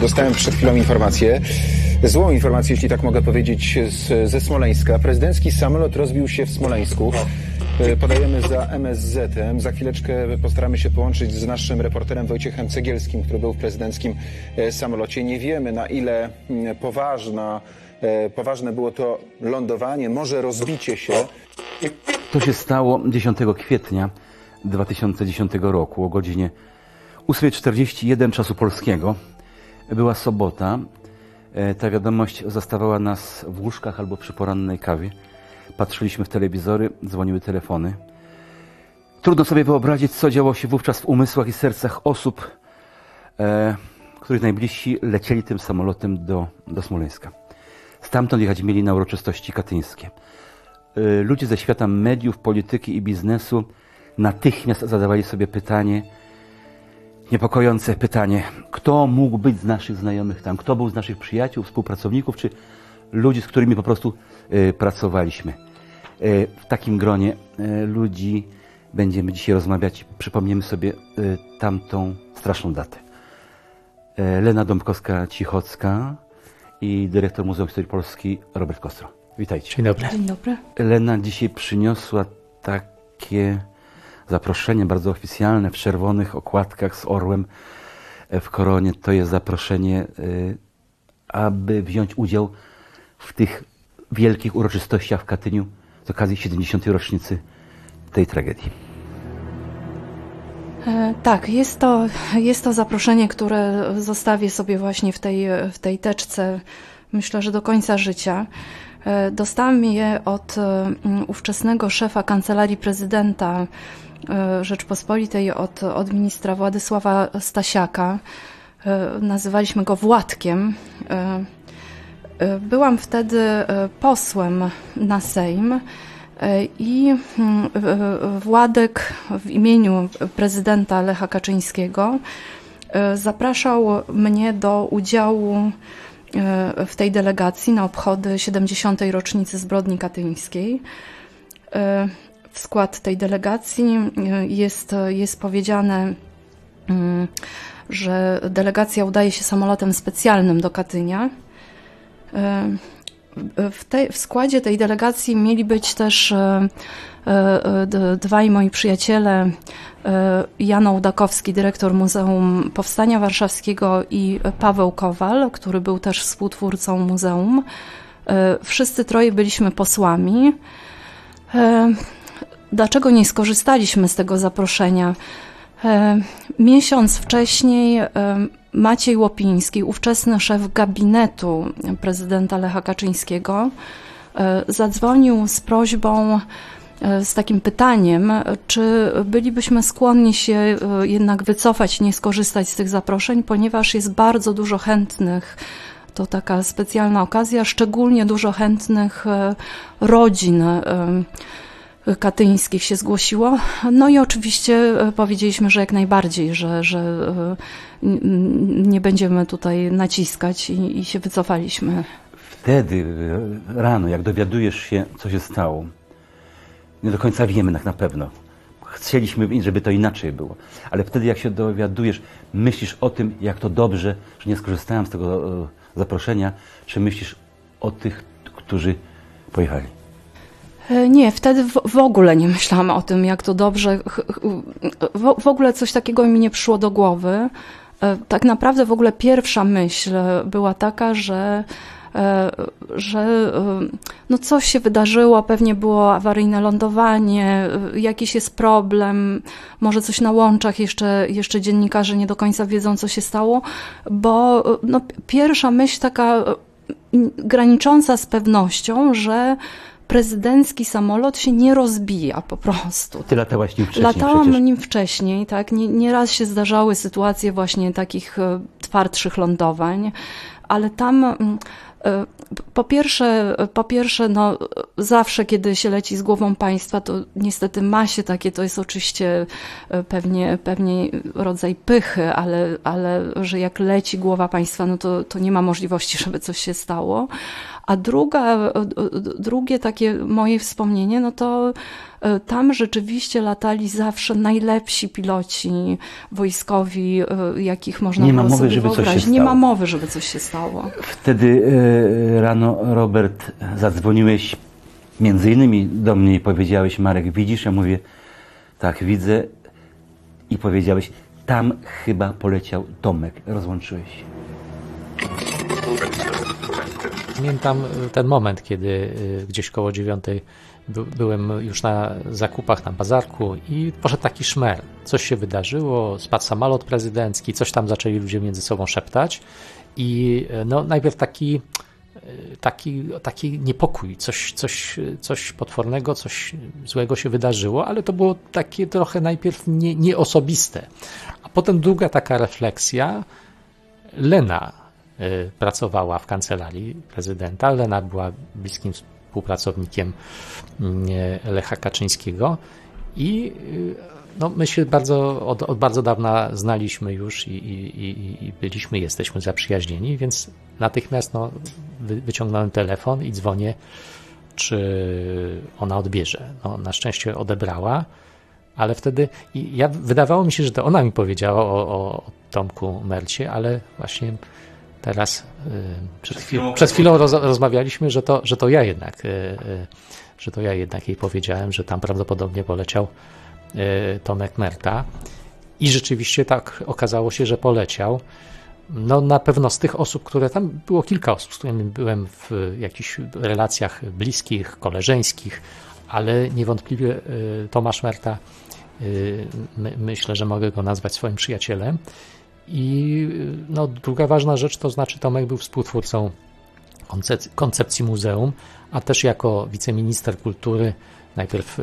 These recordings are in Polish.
Dostałem przed chwilą informację, złą informację, jeśli tak mogę powiedzieć, ze Smoleńska. Prezydencki samolot rozbił się w Smoleńsku. Podajemy za MSZ-em. Za chwileczkę postaramy się połączyć z naszym reporterem Wojciechem Cegielskim, który był w prezydenckim samolocie. Nie wiemy, na ile poważne było to lądowanie, może rozbicie się. To się stało 10 kwietnia 2010 roku o godzinie 8:41 czasu polskiego. Była sobota. Ta wiadomość zastawała nas w łóżkach albo przy porannej kawie. Patrzyliśmy w telewizory, dzwoniły telefony. Trudno sobie wyobrazić, co działo się wówczas w umysłach i sercach osób, których najbliżsi lecieli tym samolotem do Smoleńska. Stamtąd jechać mieli na uroczystości katyńskie. Ludzie ze świata mediów, polityki i biznesu natychmiast zadawali sobie pytanie, niepokojące pytanie, kto mógł być z naszych znajomych tam, kto był z naszych przyjaciół, współpracowników, czy ludzi, z którymi po prostu pracowaliśmy. W takim gronie ludzi będziemy dzisiaj rozmawiać. Przypomniemy sobie tamtą straszną datę. Lena Dąbkowska-Cichocka i dyrektor Muzeum Historii Polski Robert Kostro. Witajcie. Dzień dobry. Dzień dobry. Lena dzisiaj przyniosła takie zaproszenie bardzo oficjalne w czerwonych okładkach z orłem w koronie. To jest zaproszenie, aby wziąć udział w tych wielkich uroczystościach w Katyniu z okazji 70. rocznicy tej tragedii. Tak, jest to zaproszenie, które zostawię sobie właśnie w tej teczce, myślę, że do końca życia. Dostałam je od ówczesnego szefa Kancelarii Prezydenta Rzeczpospolitej, od ministra Władysława Stasiaka. Nazywaliśmy go Władkiem. Byłam wtedy posłem na Sejm i Władek w imieniu prezydenta Lecha Kaczyńskiego zapraszał mnie do udziału w tej delegacji na obchody 70. rocznicy zbrodni katyńskiej. W skład tej delegacji jest powiedziane, że delegacja udaje się samolotem specjalnym do Katynia. W składzie tej delegacji mieli być też dwaj moi przyjaciele, Jan Ołdakowski, dyrektor Muzeum Powstania Warszawskiego, i Paweł Kowal, który był też współtwórcą muzeum. Wszyscy troje byliśmy posłami. Dlaczego nie skorzystaliśmy z tego zaproszenia? Miesiąc wcześniej Maciej Łopiński, ówczesny szef gabinetu prezydenta Lecha Kaczyńskiego, zadzwonił z prośbą, z takim pytaniem, czy bylibyśmy skłonni się jednak wycofać, nie skorzystać z tych zaproszeń, ponieważ jest bardzo dużo chętnych, to taka specjalna okazja, szczególnie dużo chętnych rodzin katyńskich się zgłosiło. No i oczywiście powiedzieliśmy, że jak najbardziej, że nie będziemy tutaj naciskać i się wycofaliśmy. Wtedy rano, jak dowiadujesz się, co się stało, nie do końca wiemy tak na pewno. Chcieliśmy, żeby to inaczej było. Ale wtedy, jak się dowiadujesz, myślisz o tym, jak to dobrze, że nie skorzystałem z tego zaproszenia, czy myślisz o tych, którzy pojechali? Nie, wtedy w ogóle nie myślałam o tym, jak to dobrze. W ogóle coś takiego mi nie przyszło do głowy. Tak naprawdę w ogóle pierwsza myśl była taka, że no coś się wydarzyło, pewnie było awaryjne lądowanie, jakiś jest problem, może coś na łączach, jeszcze dziennikarze nie do końca wiedzą, co się stało, bo no, pierwsza myśl taka granicząca z pewnością, że prezydencki samolot się nie rozbija po prostu. Ty latałaś nim wcześniej. Latałam nim wcześniej, tak. Nieraz się zdarzały sytuacje właśnie takich twardszych lądowań, ale tam po pierwsze, no zawsze kiedy się leci z głową państwa, to niestety ma się takie, to jest oczywiście pewnie rodzaj pychy, ale że jak leci głowa państwa, no to nie ma możliwości, żeby coś się stało. A drugie takie moje wspomnienie, no to tam rzeczywiście latali zawsze najlepsi piloci wojskowi, jakich można było sobie wyobrazić. Nie ma mowy, żeby coś się stało. Wtedy rano, Robert, zadzwoniłeś między innymi do mnie i powiedziałeś: Marek, widzisz? Ja mówię: tak, widzę. I powiedziałeś: tam chyba poleciał Tomek. Rozłączyłeś się. Pamiętam ten moment, kiedy gdzieś koło 9 byłem już na zakupach na bazarku i poszedł taki szmer. Coś się wydarzyło, spadł samolot prezydencki, coś tam zaczęli ludzie między sobą szeptać i no najpierw taki niepokój, coś potwornego, coś złego się wydarzyło, ale to było takie trochę najpierw nieosobiste. A potem druga taka refleksja. Lena pracowała w kancelarii prezydenta. Lena była bliskim współpracownikiem Lecha Kaczyńskiego i no, my się od bardzo dawna znaliśmy już i jesteśmy zaprzyjaźnieni, więc natychmiast no, wyciągnąłem telefon i dzwonię, czy ona odbierze. No, na szczęście odebrała, ale wtedy wydawało mi się, że to ona mi powiedziała o Tomku Mercie, ale właśnie teraz przed chwilą rozmawialiśmy, że to ja jednak jej powiedziałem, że tam prawdopodobnie poleciał Tomek Merta i rzeczywiście tak okazało się, że poleciał. No na pewno z tych osób, które tam było kilka osób, z którymi byłem w jakichś relacjach bliskich, koleżeńskich, ale niewątpliwie Tomasz Merta, myślę, że mogę go nazwać swoim przyjacielem. I no, druga ważna rzecz, to znaczy Tomek był współtwórcą koncepcji muzeum, a też jako wiceminister kultury najpierw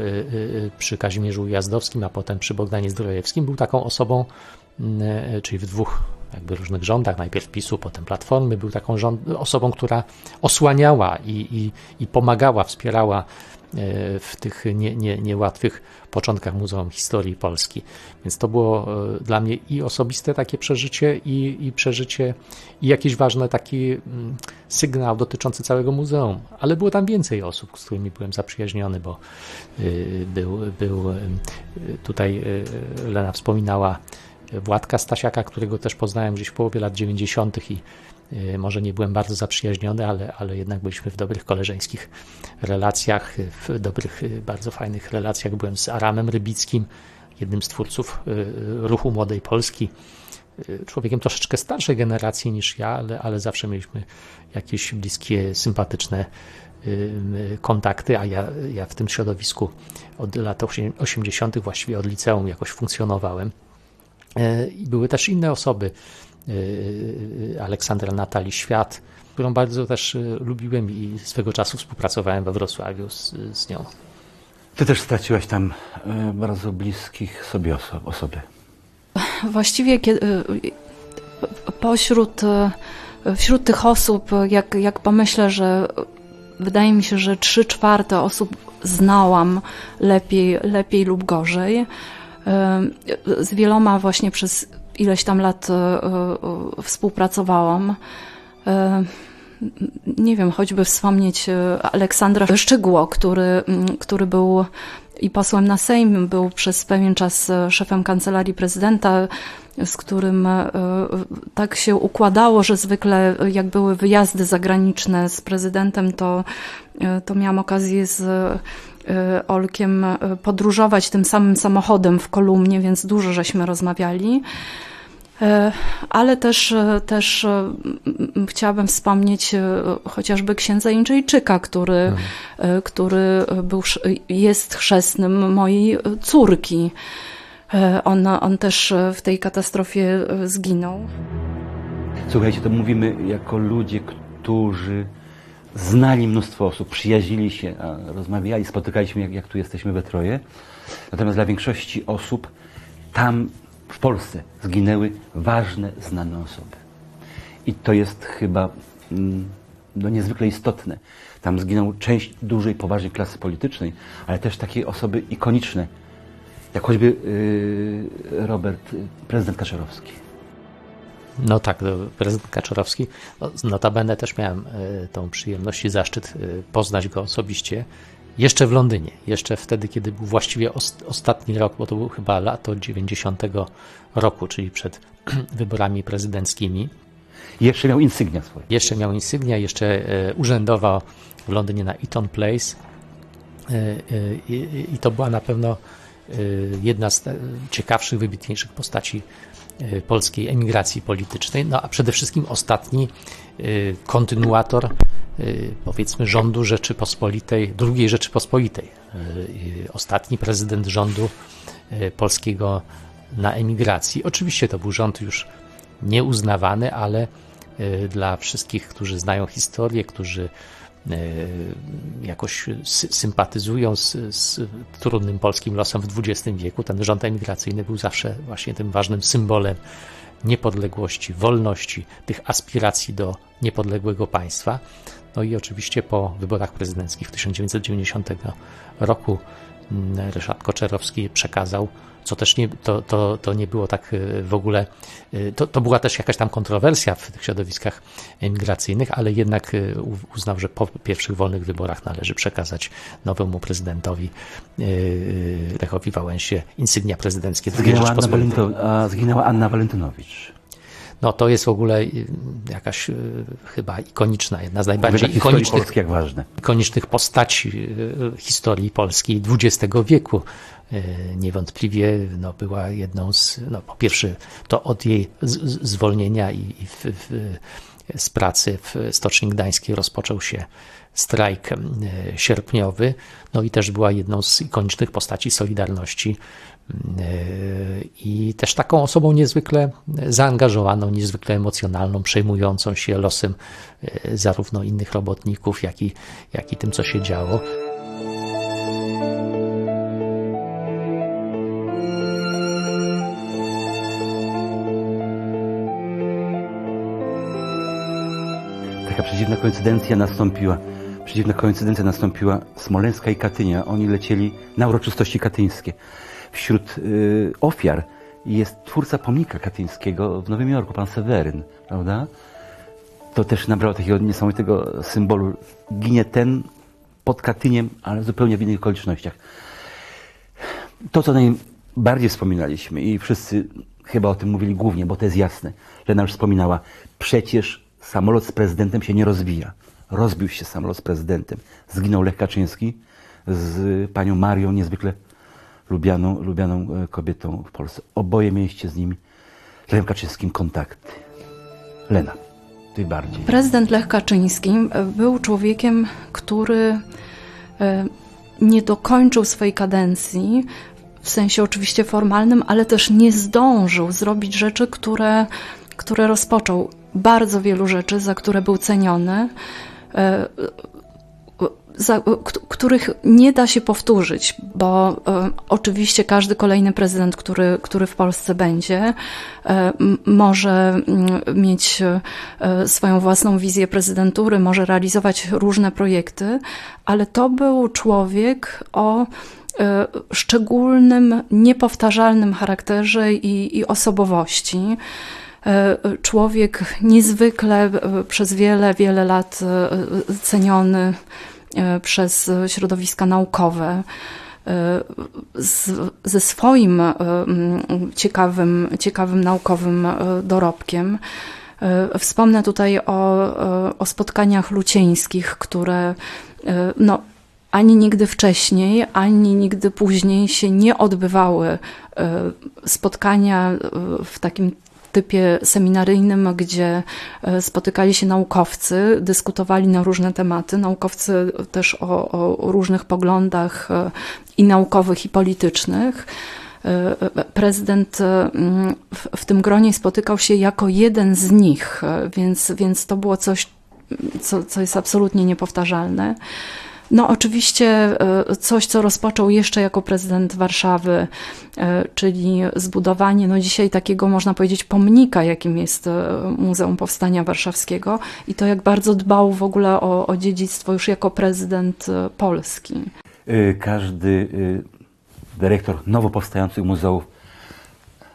przy Kazimierzu Ujazdowskim, a potem przy Bogdanie Zdrojewskim był taką osobą, czyli w dwóch jakby różnych rządach, najpierw PiS-u, potem Platformy, był taką osobą, która osłaniała i pomagała, wspierała w tych niełatwych początkach Muzeum Historii Polski. Więc to było dla mnie i osobiste takie przeżycie, i jakiś ważny taki sygnał dotyczący całego muzeum. Ale było tam więcej osób, z którymi byłem zaprzyjaźniony, bo był tutaj Lena wspominała Władka Stasiaka, którego też poznałem gdzieś w połowie lat 90. i może nie byłem bardzo zaprzyjaźniony, ale jednak byliśmy w dobrych koleżeńskich relacjach, w dobrych, bardzo fajnych relacjach. Byłem z Aramem Rybickim, jednym z twórców Ruchu Młodej Polski, człowiekiem troszeczkę starszej generacji niż ja, ale zawsze mieliśmy jakieś bliskie, sympatyczne kontakty, a ja w tym środowisku od lat 80., właściwie od liceum jakoś funkcjonowałem. I były też inne osoby, Aleksandra Natalii Świat, którą bardzo też lubiłem i swego czasu współpracowałem we Wrocławiu z nią. Ty też straciłaś tam bardzo bliskich sobie osoby. Właściwie wśród tych osób, jak pomyślę, że wydaje mi się, że 3/4 osób znałam lepiej lub gorzej. Z wieloma właśnie przez ileś tam lat współpracowałam. Nie wiem, choćby wspomnieć Aleksandra Szczygło, który był i posłem na Sejm, był przez pewien czas szefem Kancelarii Prezydenta, z którym tak się układało, że zwykle jak były wyjazdy zagraniczne z prezydentem, to miałam okazję z Olkiem podróżować tym samym samochodem w kolumnie, więc dużo żeśmy rozmawiali. Ale też chciałabym wspomnieć chociażby księdza Inżyjczyka, który jest chrzestnym mojej córki. On też w tej katastrofie zginął. Słuchajcie, to mówimy jako ludzie, którzy znali mnóstwo osób, przyjaźnili się, rozmawiali, spotykaliśmy, jak tu jesteśmy we troje. Natomiast dla większości osób tam w Polsce zginęły ważne, znane osoby. I to jest chyba no, niezwykle istotne. Tam zginęła część dużej, poważnej klasy politycznej, ale też takie osoby ikoniczne, jak choćby prezydent Kaczorowski. No tak, prezydent Kaczorowski. Notabene też miałem tą przyjemność i zaszczyt poznać go osobiście jeszcze w Londynie, jeszcze wtedy, kiedy był właściwie ostatni rok, bo to był chyba lato 90 roku, czyli przed wyborami prezydenckimi. Jeszcze miał insygnia swoje. Jeszcze miał insygnia, jeszcze urzędował w Londynie na Eton Place i to była na pewno jedna z ciekawszych, wybitniejszych postaci polskiej emigracji politycznej, no a przede wszystkim ostatni kontynuator, powiedzmy, rządu Rzeczypospolitej, II Rzeczypospolitej, ostatni prezydent rządu polskiego na emigracji. Oczywiście to był rząd już nieuznawany, ale dla wszystkich, którzy znają historię, którzy jakoś sympatyzują z trudnym polskim losem w XX wieku. Ten rząd emigracyjny był zawsze właśnie tym ważnym symbolem niepodległości, wolności, tych aspiracji do niepodległego państwa. No i oczywiście po wyborach prezydenckich w 1990 roku Ryszard Kaczorowski przekazał, co też nie, to nie było tak w ogóle, to była też jakaś tam kontrowersja w tych środowiskach emigracyjnych, ale jednak uznał, że po pierwszych wolnych wyborach należy przekazać nowemu prezydentowi Lechowi Wałęsie insygnia prezydenckie. Zginęła Anna Walentynowicz. No to jest w ogóle jakaś chyba ikoniczna, jedna z najbardziej ikonicznych postaci historii Polski XX wieku. Niewątpliwie no, była jedną z, no, po pierwsze to od jej zwolnienia z pracy w Stoczni Gdańskiej rozpoczął się strajk sierpniowy, no i też była jedną z ikonicznych postaci Solidarności i też taką osobą niezwykle zaangażowaną, niezwykle emocjonalną, przejmującą się losem zarówno innych robotników, jak i tym, co się działo. Taka przedziwna koincydencja nastąpiła Smoleńska i Katynia. Oni lecieli na uroczystości katyńskie. Wśród ofiar jest twórca pomnika katyńskiego w Nowym Jorku, pan Seweryn, prawda? To też nabrało takiego niesamowitego symbolu. Ginie ten pod Katyniem, ale zupełnie w innych okolicznościach. To, co najbardziej wspominaliśmy i wszyscy chyba o tym mówili głównie, bo to jest jasne. Lena już wspominała, przecież samolot z prezydentem się nie rozwija. Rozbił się samolot z prezydentem. Zginął Lech Kaczyński z panią Marią, niezwykle lubianą kobietą w Polsce. Oboje mieliście z nimi, Lechem Kaczyńskim, kontakty. Lena, ty bardziej. Prezydent Lech Kaczyński był człowiekiem, który nie dokończył swojej kadencji, w sensie oczywiście formalnym, ale też nie zdążył zrobić rzeczy, które rozpoczął. Bardzo wielu rzeczy, za które był ceniony, których nie da się powtórzyć, bo oczywiście każdy kolejny prezydent, który w Polsce będzie, może mieć swoją własną wizję prezydentury, może realizować różne projekty, ale to był człowiek o szczególnym, niepowtarzalnym charakterze i osobowości. Człowiek niezwykle przez wiele lat ceniony przez środowiska naukowe, ze swoim ciekawym naukowym dorobkiem. Wspomnę tutaj o spotkaniach lucieńskich, które no, ani nigdy wcześniej, ani nigdy później się nie odbywały. Spotkania w takim typie seminaryjnym, gdzie spotykali się naukowcy, dyskutowali na różne tematy, naukowcy też o różnych poglądach i naukowych, i politycznych. Prezydent w tym gronie spotykał się jako jeden z nich, więc to było coś, co jest absolutnie niepowtarzalne. No oczywiście coś, co rozpoczął jeszcze jako prezydent Warszawy, czyli zbudowanie no dzisiaj takiego, można powiedzieć, pomnika, jakim jest Muzeum Powstania Warszawskiego i to, jak bardzo dbał w ogóle o dziedzictwo już jako prezydent Polski. Każdy dyrektor nowo powstających muzeów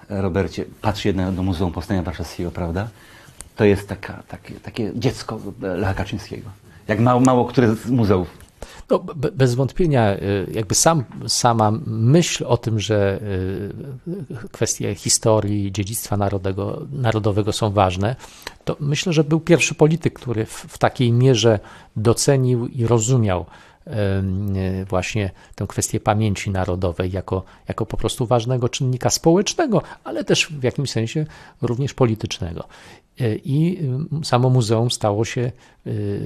Robercie, patrz jednak do Muzeum Powstania Warszawskiego, prawda? To jest takie dziecko Lecha Kaczyńskiego. Jak mało które z muzeów. No, bez wątpienia jakby sama myśl o tym, że kwestie historii, dziedzictwa narodowego są ważne, to myślę, że był pierwszy polityk, który w takiej mierze docenił i rozumiał właśnie tę kwestię pamięci narodowej jako po prostu ważnego czynnika społecznego, ale też w jakimś sensie również politycznego. I samo muzeum stało się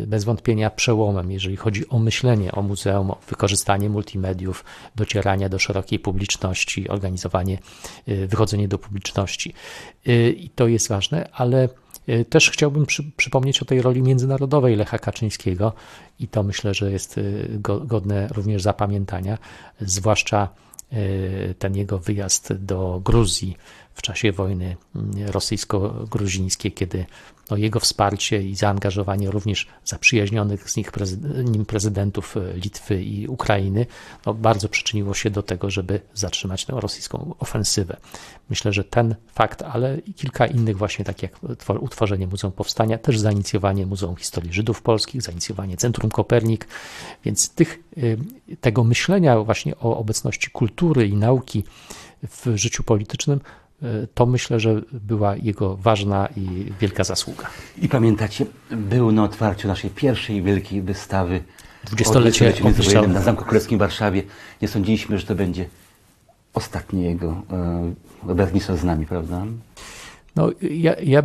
bez wątpienia przełomem, jeżeli chodzi o myślenie o muzeum, o wykorzystanie multimediów, docieranie do szerokiej publiczności, organizowanie, wychodzenie do publiczności. I to jest ważne, ale też chciałbym przypomnieć o tej roli międzynarodowej Lecha Kaczyńskiego i to myślę, że jest godne również zapamiętania, zwłaszcza ten jego wyjazd do Gruzji w czasie wojny rosyjsko-gruzińskiej, kiedy jego wsparcie i zaangażowanie również zaprzyjaźnionych z nim prezydentów Litwy i Ukrainy bardzo przyczyniło się do tego, żeby zatrzymać tę rosyjską ofensywę. Myślę, że ten fakt, ale i kilka innych właśnie, tak jak utworzenie Muzeum Powstania, też zainicjowanie Muzeum Historii Żydów Polskich, zainicjowanie Centrum Kopernik, więc tego myślenia właśnie o obecności kultury i nauki w życiu politycznym, to myślę, że była jego ważna i wielka zasługa. I pamiętacie, był na otwarciu naszej pierwszej wielkiej wystawy 20-lecie międzywojennym na Zamku Królewskim w Warszawie. Nie sądziliśmy, że to będzie ostatnie jego obecność z nami, prawda? No, ja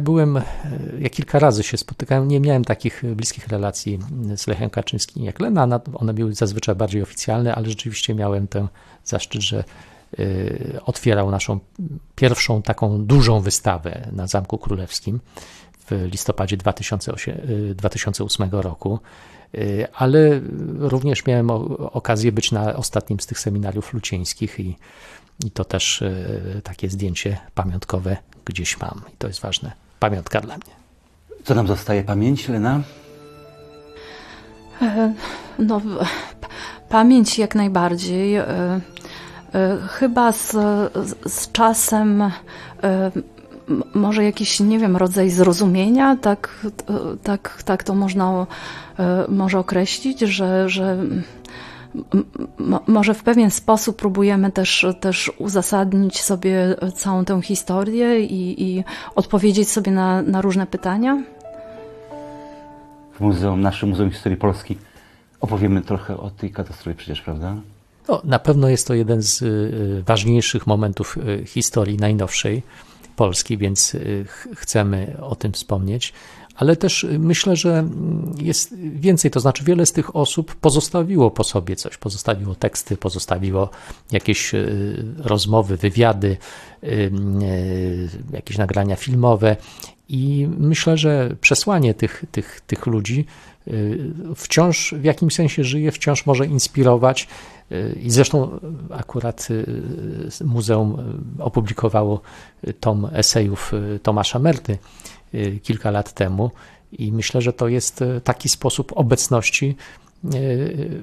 kilka razy się spotykałem, nie miałem takich bliskich relacji z Lechem Kaczyńskim jak Lena, one były zazwyczaj bardziej oficjalne, ale rzeczywiście miałem ten zaszczyt, że otwierał naszą pierwszą taką dużą wystawę na Zamku Królewskim w listopadzie 2008 roku, ale również miałem okazję być na ostatnim z tych seminariów lucińskich i to też takie zdjęcie pamiątkowe gdzieś mam i to jest ważne, pamiątka dla mnie. Co nam zostaje? Pamięć, Lena? No, pamięć jak najbardziej. Chyba z czasem może jakiś, nie wiem, rodzaj zrozumienia, tak to można może określić, że może w pewien sposób próbujemy też uzasadnić sobie całą tę historię i odpowiedzieć sobie na różne pytania. W naszym Muzeum Historii Polski opowiemy trochę o tej katastrofie przecież, prawda? No, na pewno jest to jeden z ważniejszych momentów historii najnowszej Polski, więc chcemy o tym wspomnieć, ale też myślę, że jest więcej, to znaczy wiele z tych osób pozostawiło po sobie coś, pozostawiło teksty, pozostawiło jakieś rozmowy, wywiady, jakieś nagrania filmowe i myślę, że przesłanie tych ludzi wciąż w jakimś sensie żyje, wciąż może inspirować. I zresztą akurat muzeum opublikowało tom esejów Tomasza Merty kilka lat temu i myślę, że to jest taki sposób obecności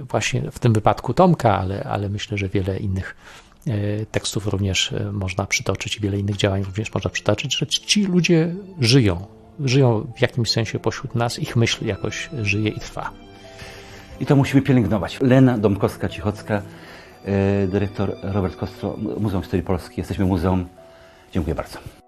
właśnie w tym wypadku Tomka, ale myślę, że wiele innych tekstów również można przytoczyć i wiele innych działań również można przytoczyć, że ci ludzie żyją w jakimś sensie pośród nas, ich myśl jakoś żyje i trwa. I to musimy pielęgnować. Lena Dąbkowska-Cichocka, dyrektor Robert Kostro, Muzeum Historii Polski. Jesteśmy muzeum. Dziękuję bardzo.